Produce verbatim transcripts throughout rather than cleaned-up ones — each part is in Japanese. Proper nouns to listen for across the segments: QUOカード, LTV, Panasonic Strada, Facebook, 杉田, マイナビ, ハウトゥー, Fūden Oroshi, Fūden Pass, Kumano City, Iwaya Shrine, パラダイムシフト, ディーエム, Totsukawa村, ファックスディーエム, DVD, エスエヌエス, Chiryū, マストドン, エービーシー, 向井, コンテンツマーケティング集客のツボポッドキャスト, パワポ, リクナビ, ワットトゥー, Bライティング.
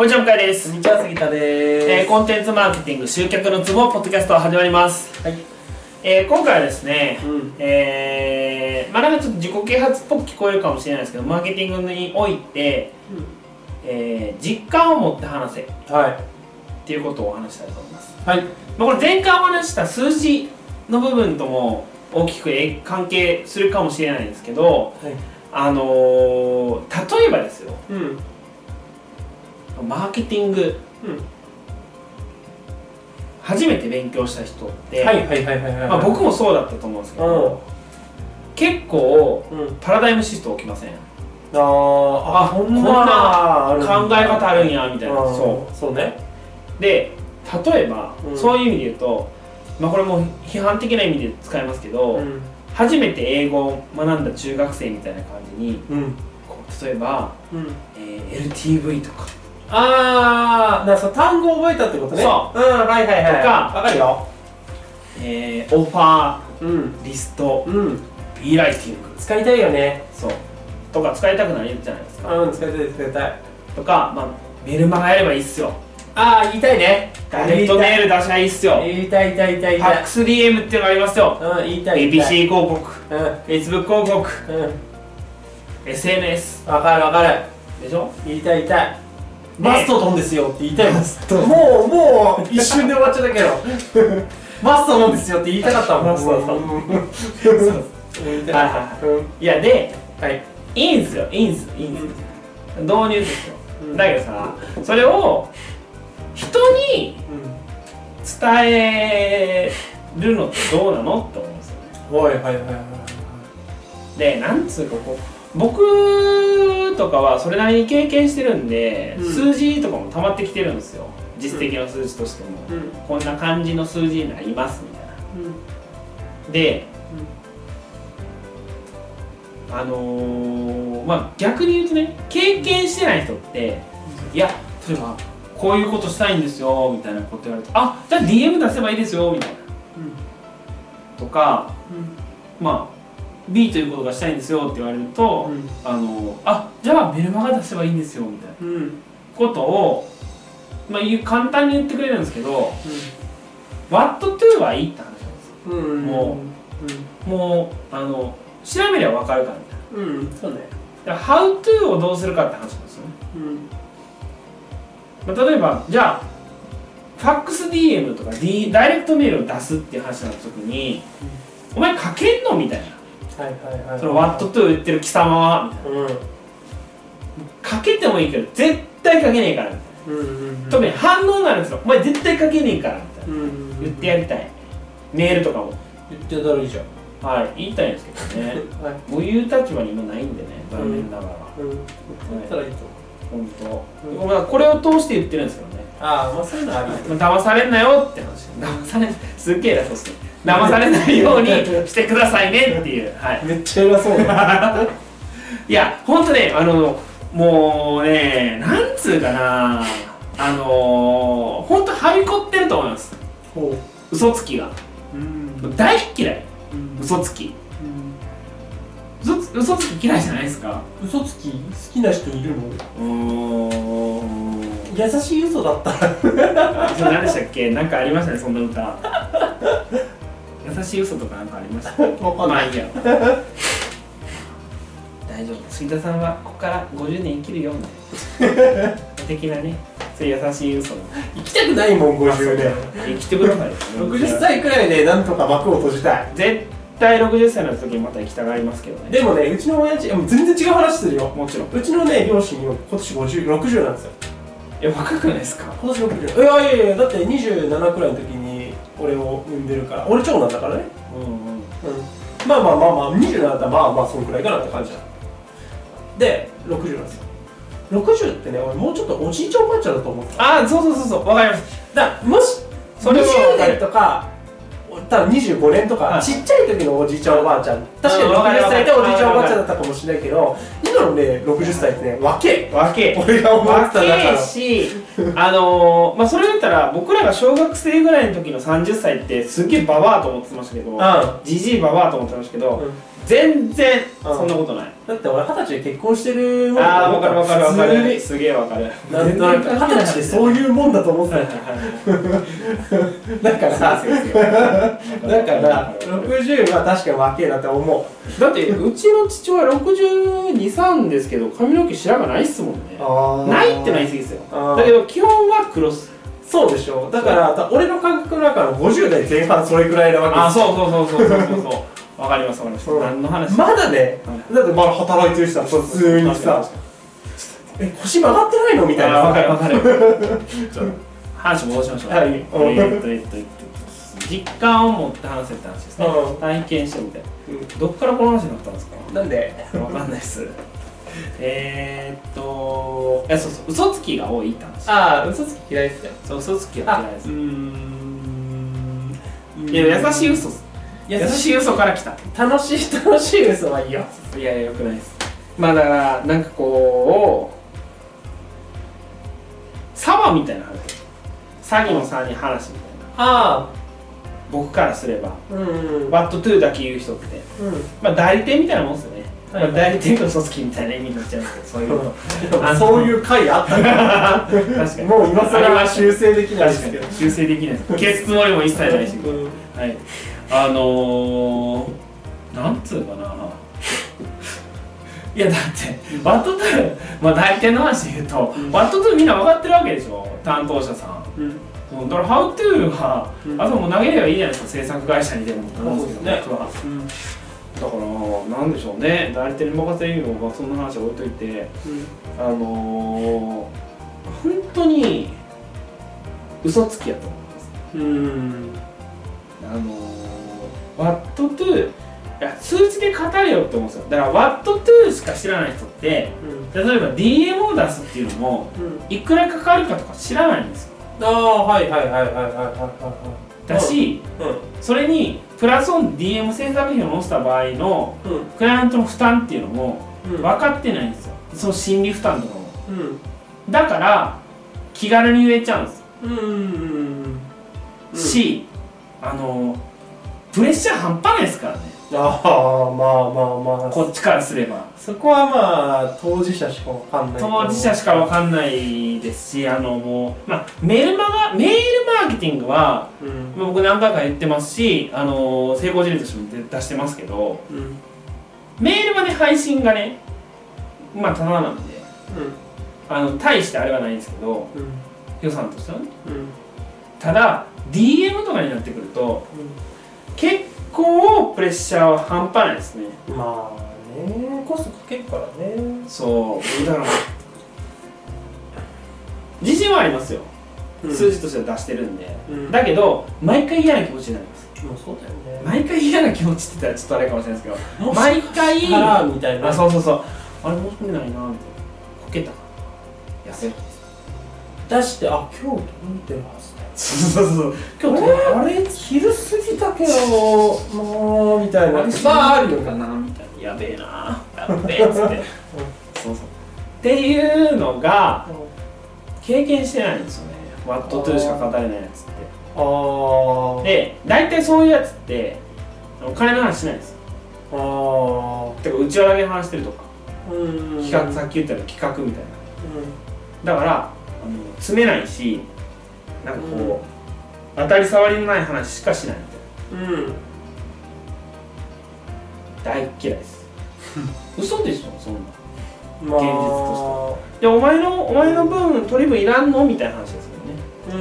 こんにちは、向井です。こんにちは、杉田です、えー、コンテンツマーケティング集客のツボポッドキャスト始まります、はいえー、今回はですね、うんえー、まあなんかちょっと自己啓発っぽく聞こえるかもしれないですけど、マーケティングにおいて、うんえー、実感を持って話せ、はい、っていうことをお話したいと思います、はいまあ、これ前回お話した数字の部分とも大きく関係するかもしれないんですけど、はい、あのー、例えばですよ、うん、マーケティング、うん、初めて勉強した人って僕もそうだったと思うんですけど、うん、結構、うん、パラダイムシフト起きません？あーあこんな考え方あるんやみたいな、そう、そうね。で、例えば、うん、そういう意味で言うとまあ、これも批判的な意味で使いますけど、うん、初めて英語を学んだ中学生みたいな感じに、うん、こう例えば、うんえー、エルティーブイ とかあー、だからその単語を覚えたってことね。そう、うん、はいはいはいとか、分かるよ、えー、オファー、うん、リスト、うん、Bライティング使いたいよね。そうとか使いたくなるじゃないですか。うん、使いたい使いたいとか、まあ、メルマガやればいいっすよ。あー、言いたいね。ダイレクトメール出しゃいいっすよ。言いたい言いたい言いたい。ファックスディーエム っていうのがありますよ。うん、言いたい言いたい。エービーシー 広告、うん、Facebook 広告、うん、エスエヌエス。わかるわかる。でしょ？言いたい言いたい。マストドンですよって言いたいです。もう、もう一瞬で終わっちゃったけど。マストドンですよって言いたかったもん。マストドン。言いたい。はいはい。いやで、はい、いいんすよ、いいんすよ、いいんすよ。導入ですよ。だけどさ、それを人に伝えるのってどうなのって思うんですよね。はいはいはいはい。で、なんつうかこう僕とかはそれなりに経験してるんで、うん、数字とかも溜まってきてるんですよ。実績の数字としても、うん、こんな感じの数字になりますみたいな。うん、で、うん、あのー、まあ逆に言うとね、経験してない人って、うん、いや例えばこういうことしたいんですよみたいなこと言われて、あ、じゃあ ディーエム 出せばいいですよみたいな、うん、とか、うん、まあ B ということがしたいんですよって言われると、うん、あの、あ、じゃあメルマガ出せばいいんですよみたいなことを、うん、まあ言う簡単に言ってくれるんですけど、うん、ワットトゥー はいいって話なんですよ。うんうん、もう、うん、もうあの調べれば分かるからみたいな。うん、そうね。だから ハウトゥー をどうするかって話なんですよね。うん例えば、じゃあ、ファックスディーエム とか、D、ダイレクトメールを出すっていう話になった時に、うん、お前書けんのみたいな。はいはいはい、そのワットトゥー言ってる貴様は、みたいな、うん、書けてもいいけど、絶対書けねえからみたいな、うんうんうん。特に反応なんですよ。お前絶対書けねえからみたいな、うんうんうん。言ってやりたい。メールとかも。言ってやったらいいじゃん。はい、言いたいんですけどね。はい、ういう立場に今ないんでね、残念ながら。うんうん、言ったらいいと。本当、うん、これを通して言ってるんですけどね。ああ、まあそういうのあります。騙されんなよって話。騙されん、すっげえ偉そうですね。騙されないようにしてくださいねっていう。はい、めっちゃ偉そうだ。いや、ほんとね、あの、もうね、なんつうかな、あの、ほんとはびこってると思います。ほう。嘘つきが。うん。大嫌い。嘘つき。嘘 つ, 嘘つき嫌いじゃないですか。嘘つき好きな人いるの？うーん優しい嘘だったそれ何でしたっけ、なんかありましたね、そんな歌優しい嘘とかなんかありましたねまあいいや大丈夫、杉田さんはここからごじゅうねん生きるような的なね、そういう優しい嘘生きたくないもん、ごじゅうねん生きてくださいろくじゅっさいくらいでなんとか幕を閉じたい。絶対絶対ろくじゅっさいの時にまた行きたがりますけどね。でもね、うちの親父、もう全然違う話するよ。もちろんうちのね、両親今年ごじゅう、ろくじゅうなんですよ。いや、若くないですか？今年ろくじゅう。いやいやいや、だってにじゅうななくらいの時に俺を産んでるから、俺長男だからね。うんうんうん。まあまあまあまあ、にじゅうななだったらまあまあそのくらいかなって感じだ。で、ろくじゅうなんですよ。ろくじゅうってね、俺もうちょっとおじいちゃんおばあちゃんだと思ってた。ああ、そうそうそうそう、わかります。だから、もし、それはにじゅうねんとか多分にじゅうごねんとか、ちっちちゃい時のおじいちゃんおばあちゃん、確かにろくじゅっさいでおじいちゃんおばあちゃんだったかもしれないけど、今のねろくじゅっさいってね若え若え俺が思ってた中若えしあのー、まあそれだったら僕らが小学生ぐらいの時のさんじゅっさいってすっげえババアと思ってましたけど、じじいババアと思ってましたけど、うん、全然そんなことない、うん、だって俺二十歳で結婚してるもん。ああ分かる分かる分かる、すげえ分かる。なんとなく二十歳でそういうもんだと思ってただからさだからろくじゅうは確かに若えなって思う。だってうちの父親ろくじゅうに、さんですけど髪の毛白がないっすもんね。あないってないすぎですよ。だけど基本はクロス。そうでしょ。だから俺の感覚の中のごじゅうだいぜん半それぐらいなわけですよ。あそうそうそうそうそうそうわかりますわかります。何の話まだね、はい、だってまだ働いてる人は普通にさえ腰曲がってないのみたいな。わかるわかるちょっと話戻しましょう。はい、えっとえっとえっと実感を持って話せって話ですね、うん、体験してみたい、うん、どっからこの話になったんですか。なんでわかんないっすえーっとえそうそう、嘘つきが多いって話。ああ嘘つき嫌いっすね。そう嘘つきは嫌いです。うーんいや優しい嘘っす。優しい嘘から来た。楽しい楽しい嘘はいいよ。いやいやよくないです。まあだからなんかこうサバみたいな話、詐欺のさに話みたいな。ああ僕からすればワットトゥーだけ言う人って、うん、まあ代理店みたいなもんですよね、はいはい、まあ、代理店が嘘つきみたいな意味になっちゃうんですけどそういうことそういう回あったから確かにもう今更修正できないですけど修正できないです消すつもりも一切ないし、うん、はい、あのー、なんつうかないやだって、うん、ワットトゥー、まあ代理店の話で言うと、うん、ワットトゥーみんな分かってるわけでしょ担当者さん、うん、だからハウトゥーは、うん、あともう投げればいいじゃないですか制作会社にでも思うんですけどね、うん、だからなんでしょうね代理店に任せるようなそんな話は置いといて、うん、あのー、本当に嘘つきやと思います、うん、あのーワットトゥー、数字で語れよって思うんですよ。だからワットトゥーしか知らない人って、うん、例えば ディーエム を出すっていうのも、うん、いくらかかるかとか知らないんですよ。ああはいはいはいはいはいはい。だし、うん、それにプラスオン ディーエム 制作費を載せた場合の、うん、クライアントの負担っていうのも分かってないんですよ。その心理負担とかも、うん、だから気軽に言えちゃうんですよ。うんうんうん、し、あのプレッシャー半端ないですからね。ああまあまあまあこっちからすればそこはまあ当事者しかわかんない当事者しかわかんないですし、あのもう、まあ、メルマガメールマーケティングは、うん、僕何回か言ってますし、あの成功事例としても出してますけど、うん、メールはね配信がねまあただなんで、うん、あの大してあれはないんですけど、うん、予算としてはね、うん、ただ ディーエム とかになってくると、うん、結構プレッシャーは半端ないですね。まあね、コストかけるからね。そう、だから自信はありますよ、うん、数字としては出してるんで、うん、だけど、毎回嫌な気持ちになります。もうそうだよね、毎回嫌な気持ちって言ったらちょっとあれかもしれないですけど毎回あーみたいな、あ、そうそうそう、あれ申し訳ないなみたいな、こけたかな、痩せ出して、あ、今日飲んでますね。そうそうそう。今日あれ昼過ぎたけど、もうみたいな。まああるのかなみたいな。やべえな。やべえっつって。そうそう。っていうのが経験してないんですよね。ワットトゥーしか語れないやつって。ああ。で、大体そういうやつってお金の話しないんですよ。ああ。てかうちわだけ話してるとか。うん。企画、さっき言ったような企画みたいな。うん。だから。あの詰めないし、なんかこう、うん、当たり障りのない話しかしないみたいな、うん、大嫌いです嘘でしょ、そんな、まあ、現実としてで、お前の、お前の分、取り分いらんのみたいな話ですよね、う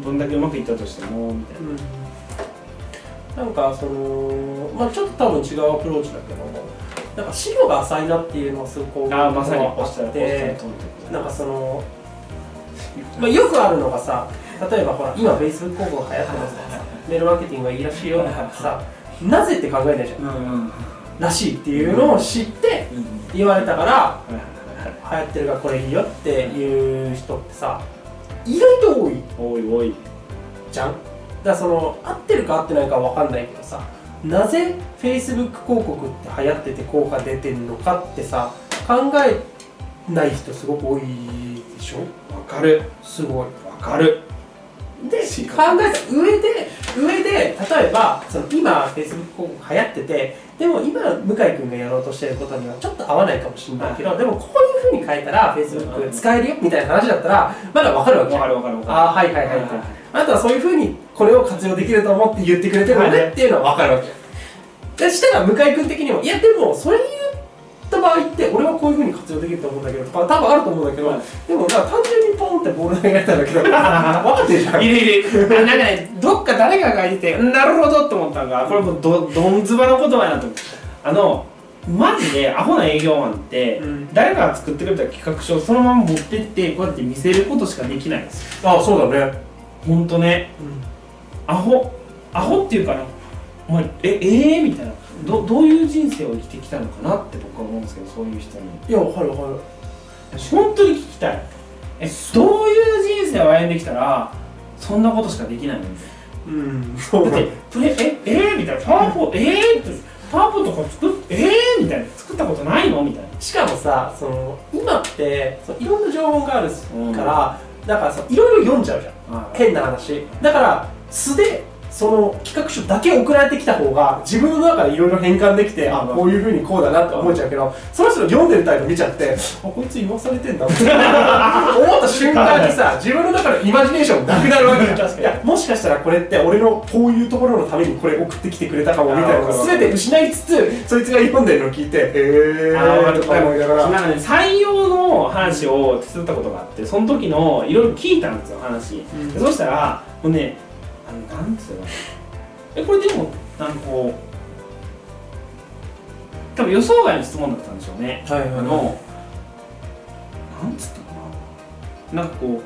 ん、どんだけうまくいったとしても、みたいな、うん、なんかその、まあちょっと多分違うアプローチだけどなんか資料が浅いなっていうのをすごくあまさにおっしゃってなんかそのまあ、よくあるのがさ、例えばほら今 Facebook 広告が流行ってますからさメールマーケティングがいいらしいよってさなぜって考えないじゃん、うんうん、らしいっていうのを知って言われたから、うんうん、流行ってるからこれいいよっていう人ってさ意外と多い多い多いじゃん。だからその合ってるか合ってないか分かんないけどさなぜ Facebook 広告って流行ってて効果出てるのかってさ、考えない人すごく多いでしょ。わかる、すごいわかる。で考えた上で上で例えばその今 Facebook 広告流行ってて、でも今向井君がやろうとしてることにはちょっと合わないかもしれないけど、でもこういう風に変えたら Facebook 使えるよみたいな話だったらまだわかるわけ。わかるわかるわかる。ああはいはいはい、はいはい、あなたはそういう風にこれを活用できると思って言ってくれてるのねっていうのはわかるわけ。そしたら向井君的にもいやでもそれ言った場合って俺はこういう風に活用できると思うんだけどとか多分あると思うんだけど、でもなんか単純にポンってボール投げられたんだけど分かってるじゃん。いるいる。なんかねどっか誰かが書いててなるほどって思ったのがこれもう ど, どんずばの言葉やなと思って、あのマジでアホな営業マンって、うん、誰かが作ってくれた企画書をそのまま持ってってこうやって見せることしかできないんですよ。ああそうだね。ほんとね、うん、アホアホっていうかな、お前ええー、みたいな。ど, どういう人生を生きてきたのかなって僕は思うんですけど、そういう人に。いや、はいはい。本当に聞きたい。え、どういう人生を歩んできたらそんなことしかできないの？うん。そうだってプレええー、みたいな。パワポええー、ってパワポとか作っえー、みたいな作ったことないのみたいな。しかもさ、その今ってそのいろんな情報があるから、うん、だからさいろいろ読んじゃうじゃん。変な話。だから素で。その企画書だけ送られてきた方が自分の中でいろいろ変換できて、あこういう風にこうだなって思っちゃうけど、その人の読んでるタイプ見ちゃってあこいつ言わされてんだって思った瞬間にさ自分の中のイマジネーションなくなるわけじゃん。いやもしかしたらこれって俺のこういうところのためにこれ送ってきてくれたかもみたいな全て失いつつそいつが読んでるのを聞いてへーとか思いながら、なんかね採用の話を手伝ったことがあって、その時のいろいろ聞いたんですよ話、うん、そうしたらもうねなんつうのえこれでもなんかこう多分予想外の質問だったんでしょうね。はいはいはい、あのなんつったかな、なんかこ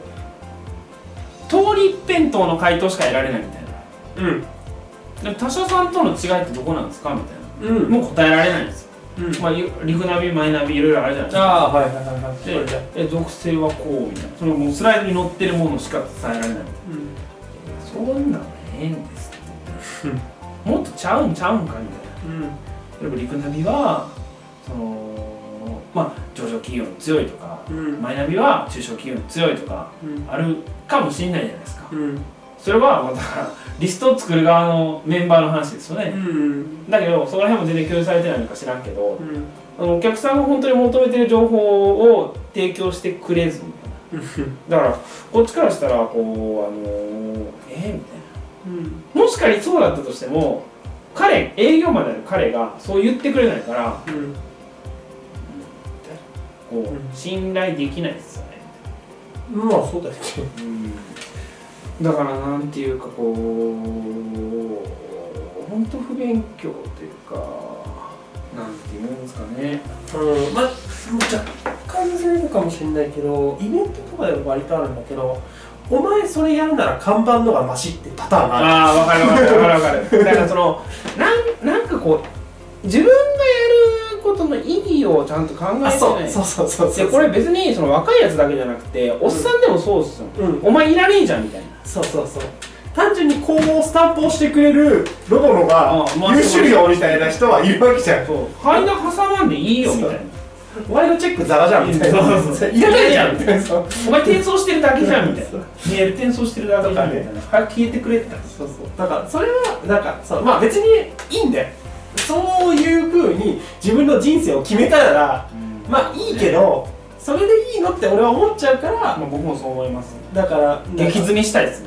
う通り一辺倒の回答しか得られないみたいな。うん。でも他社さんとの違いってどこなんですかみたいな。うん。もう答えられないんですよ。うん。まあリフナビマイナビいろいろあるじゃないですか。ああはいはいはいはい。でえ属性はこうみたいな。そのもうスライドに載ってるものしか伝えられないみたいな。うん。そんなの変ですって、うん、もっとちゃうんちゃうんかみたいな、うん、例えばリクナビはその、まあ、上場企業に強いとか、うん、マイナビは中小企業に強いとか、うん、あるかもしれないじゃないですか、うん、それはだからリストを作る側のメンバーの話ですよね、うんうん、だけどその辺も全然共有されてないのか知らんけど、うん、あのお客さんが本当に求めてる情報を提供してくれずにだからこっちからしたらこうあのー、えー、みたいな、うん、もし仮にそうだったとしても彼営業マンである彼がそう言ってくれないから、うんうん、こう信頼できないですよね。まあそうだよね、うん、だからなんていうかこう本当不勉強というかなんていうんですかね、うん、まあ感じるかもしれないけど、イベントとかでも割とあるんだけど、お前それやるなら看板のがマシってパターンがある。ああ、分かる分かる分かる分かる。だからそのな、なんかこう自分がやることの意義をちゃんと考えてない。そうそうそうそう。これ別にその若いやつだけじゃなくて、おっさんでもそうっすよ、うん。お前いらねえじゃんみたいな。そうそうそう。単純にこうスタンプをしてくれるロボのが優秀よみたいな人はいるわけじゃん。そう。間挟まんでいいよみたいな。ワイドチェックザラじゃんみたいな、そうそうそういらないじゃんみたいなお前転送してるだけじゃんみたいなメール転送してるだけじゃんみたいな早く消えてくれってた。そうそうだからそれはなんかそうまあ別にいいんだよ、そういう風に自分の人生を決めたら、うん、まあいいけど、ね、それでいいのって俺は思っちゃうから、まあ、僕もそう思います。だから激詰めしたいです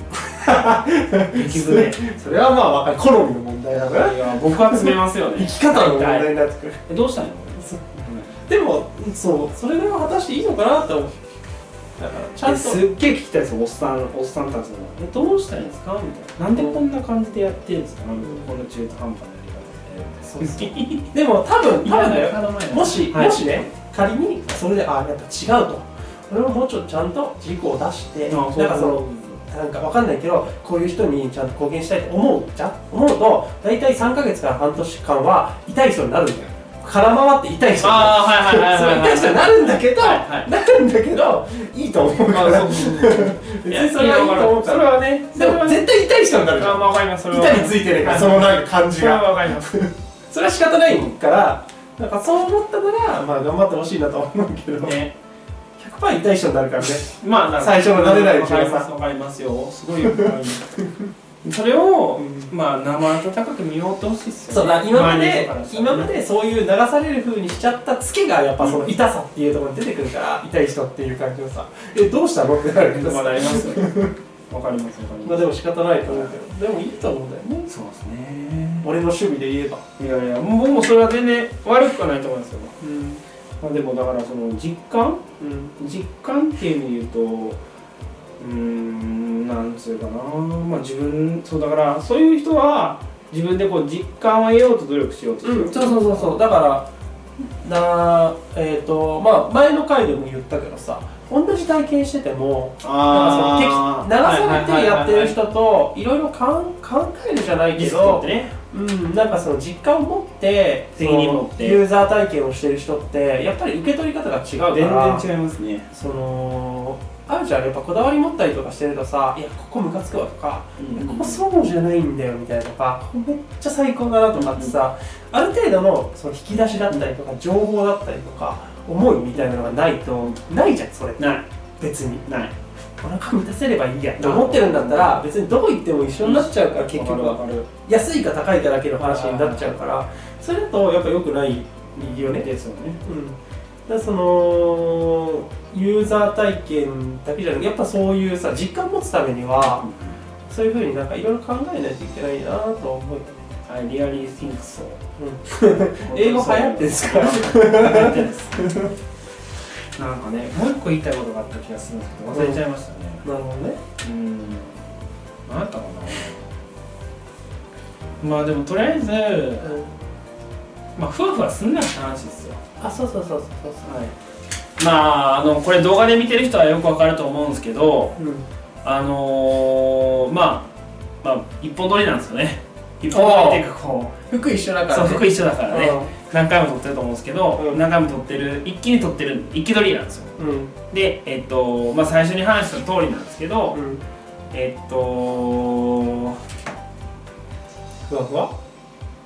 激詰めそれはまあ分かる好みの問題だから、いや僕は詰めますよね生き方の問題になってくる。えどうしたのでも、そう、それぐらいは果たしていいのかなって思う。だからちゃんとすっげえ聞きたいですよ、おっさん、おっさんたちのえ、どうしたらいいんですかみたいな、なんでこんな感じでやってるんですか、うん、この中途半端なやり方で、そうそうでも、多分、多分だよ、もし、はい、もしね、仮にそれで、あ、やっぱ違うと俺ももうちょっとちゃんと事項を出して、なんかそのなんかわかんないけど、こういう人にちゃんと貢献したいと思うじゃん思うと、だいたいさんかげつから半年間は痛い人になるんだよ空回って痛い人に痛い人になるんだけど、はいはい、なるんだけどいいと思うから、別にそれはいいと思うから、それはね、でも絶対痛い人になるじゃん、板についてるから、そのなんか感じがそれは仕方ないから、なんかそう思ったなら、まあ頑張ってほしいなと思うけど、ね、ひゃくパーセント 痛い人になるからね。まあなんか最初の慣れない気がさ、わかりますよ、すごいよくわかります。それを、うん、まあ生温かく見ようとほしいっすよね。そうだ、今まで今までそういう流される風にしちゃったツケがやっぱその痛さっていうところに出てくるから、うん、痛い人っていう感じのさ、えどうしたのってなるけどさ。まあなりますよね。わかりますわかります。まあでも仕方ないと思うけど、でもいいと思うんだよね。そうですね。俺の趣味で言えば、いやいや、もう、もうそれは全然悪くはないと思うんですよ、うん、まあ、でもだからその実感、うん、実感っていう意味で言うと、うーん、なんつうかな、まあ自分、そうだからそういう人は自分でこう実感を得ようと努力しようとする、うん、そうそうそうそう、だからな、えっ、ー、とまあ前の回でも言ったけどさ、同じ体験してても、あなんかその流されてやってる人といろいろ考えるじゃないけど、うん、なんかその実感を持って責任持ってユーザー体験をしてる人ってやっぱり受け取り方が違うから、全然違いますね。そのあるじゃん、やっぱこだわり持ったりとかしてるとさ、いやここムカつくわとか、うん、ここそうじゃないんだよみたいなとか、ここめっちゃ最高だなとかってさ、うん、ある程度 の, その引き出しだったりとか情報だったりとか思いみたいなのがないと、ないじゃんそれって。ない、別にない、お腹満たせればいいやと思ってるんだったら、別にどこ行っても一緒になっちゃうから、結局は安いか高いかだけの話になっちゃうから、それだとやっぱ良くないよね。ですよね、うん、だからそのユーザー体験だけじゃなくて、やっぱそういうさ実感持つためには、うん、そういう風になんかいろいろ考えないといけないなぁと思うよね。I really think so、うん、英語流行ってんすか？なんかね、もう一個言いたいことがあった気がするんですけど忘れちゃいましたね。なるほどね。うーん、何だったかな。まあでもとりあえず、うん、まあふわふわすんなって話ですよ。あ、そうそうそうそうそうそう、はい、まああのこれ動画で見てる人はよくわかると思うんですけど、うん、あのー、まあまあ一本撮りなんですよね。一本撮りっていうかこう服一緒だからね。そう、服一緒だからね。何回も撮ってると思うんですけど、うん、何回も撮ってる、一気に撮ってる、一気撮りなんですよ、うん、で、えっとまあ、最初に話した通りなんですけど、うん、えっとふわふわ、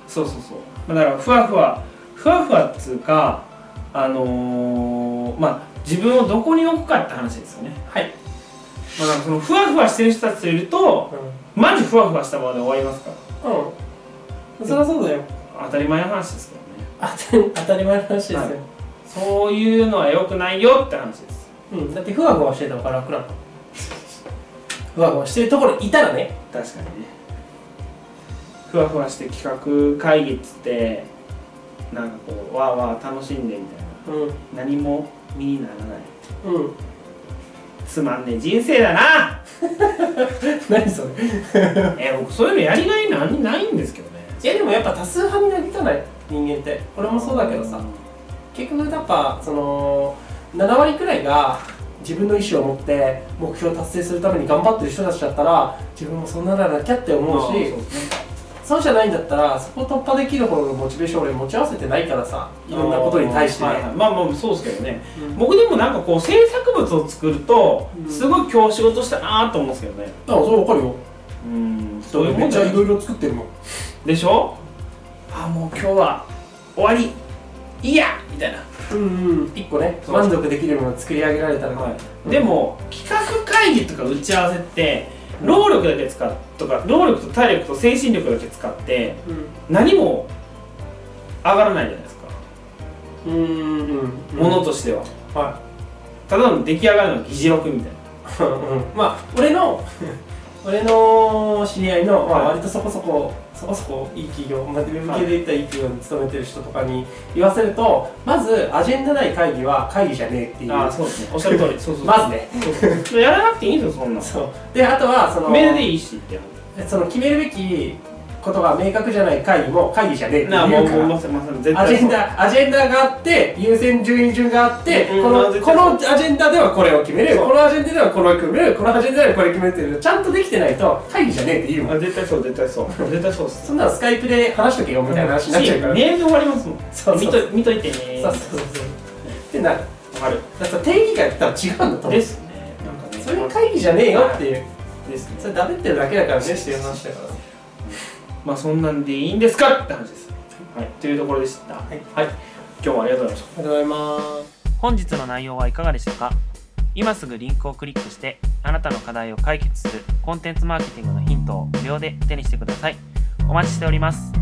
そうそうそう、だからふわふわふわふわっつうか、あのー、まあ自分をどこに置くかって話ですよね。はい、まあ、なんかそのふわふわしてる人たちといると、うん、マジふわふわしたままで終わりますから、うん、そりゃそうだよ、当たり前の話ですけど、当たり前の話ですよ、はい、そういうのは良くないよって話です、うん、だってふわふわしてたから楽なのふわふわしてるところいたらね、確かにね、ふわふわして企画会議っつってなんかこう、わーわー楽しんでみたいな、うん、何も身にならない、うん、つまんねえ人生だな何それえ、僕そういうのやりがいな、ないんですけどね。いやでもやっぱ多数派になりたない人間って、俺もそうだけどさ、結局やっぱそのななわりくらいが自分の意思を持って目標を達成するために頑張ってる人たちだったら、自分もそんなならなきゃって思うし、うん、そうじゃないんだったらそこを突破できるほどのモチベーション俺持ち合わせてないからさ、いろんなことに対して、ね、あ、まあまあそうですけどね、うん、僕でもなんかこう制作物を作るとすごい今日仕事したなと思うんですけどね、うん、あ、それ分かるよ、うん、そういうもんじゃ、いろいろ作ってるもんでしょ。あ、もう今日は終わりいいやみたいな、うんうん、一個ね満足できるものを作り上げられたら、はい、うん、でも企画会議とか打ち合わせって労力だけ使うとか、労力と体力と精神力だけ使って、うん、何も上がらないじゃないですか、うんうんうん、ものとしては、はい、ただの出来上がるのが議事録みたいな、うん、まあ俺の俺の知り合いの、まあ、割とそこそこそこそこいい企業、まあ、ウェブ系でいったらいい企業に勤めてる人とかに言わせると、まずアジェンダない会議は会議じゃねえっていう。ああ、そうですね、おっしゃる通りそうそうそう、まずね、そうそうやらなくていいんですよ、そんな。そうで、あとはそのメールでいいしって、その決めるべきことが明確じゃない会議も会議者でっていうから、もうもう絶対アジェンダアジェンダがあって優先順位順があって、うん、この、うん、このアジェンダではこれを決める、このアジェンダではこれを決める、このアジェンダではこれを決めるっていうのちゃんとできてないと会議じゃねえって言うもん。絶対そう絶対そう絶対そうっす。そんなのスカイプで話しとけよみたいな話になっちゃうから、メールで終わりますもん。そうそうそう、見と見といてねー。そうそうそうってなる。ある。だから定義がやったら違うんだと思う。ですね。なんかね。それが会議じゃねえよっていう。ですね。それダメってるだけだからねっていう話だから。まあそんなんでいいんですかって話です。はい。というところでした。はい。はい、今日はありがとうございました。ありがとうございます。本日の内容はいかがでしたか。今すぐリンクをクリックしてあなたの課題を解決するコンテンツマーケティングのヒントを無料で手にしてください。お待ちしております。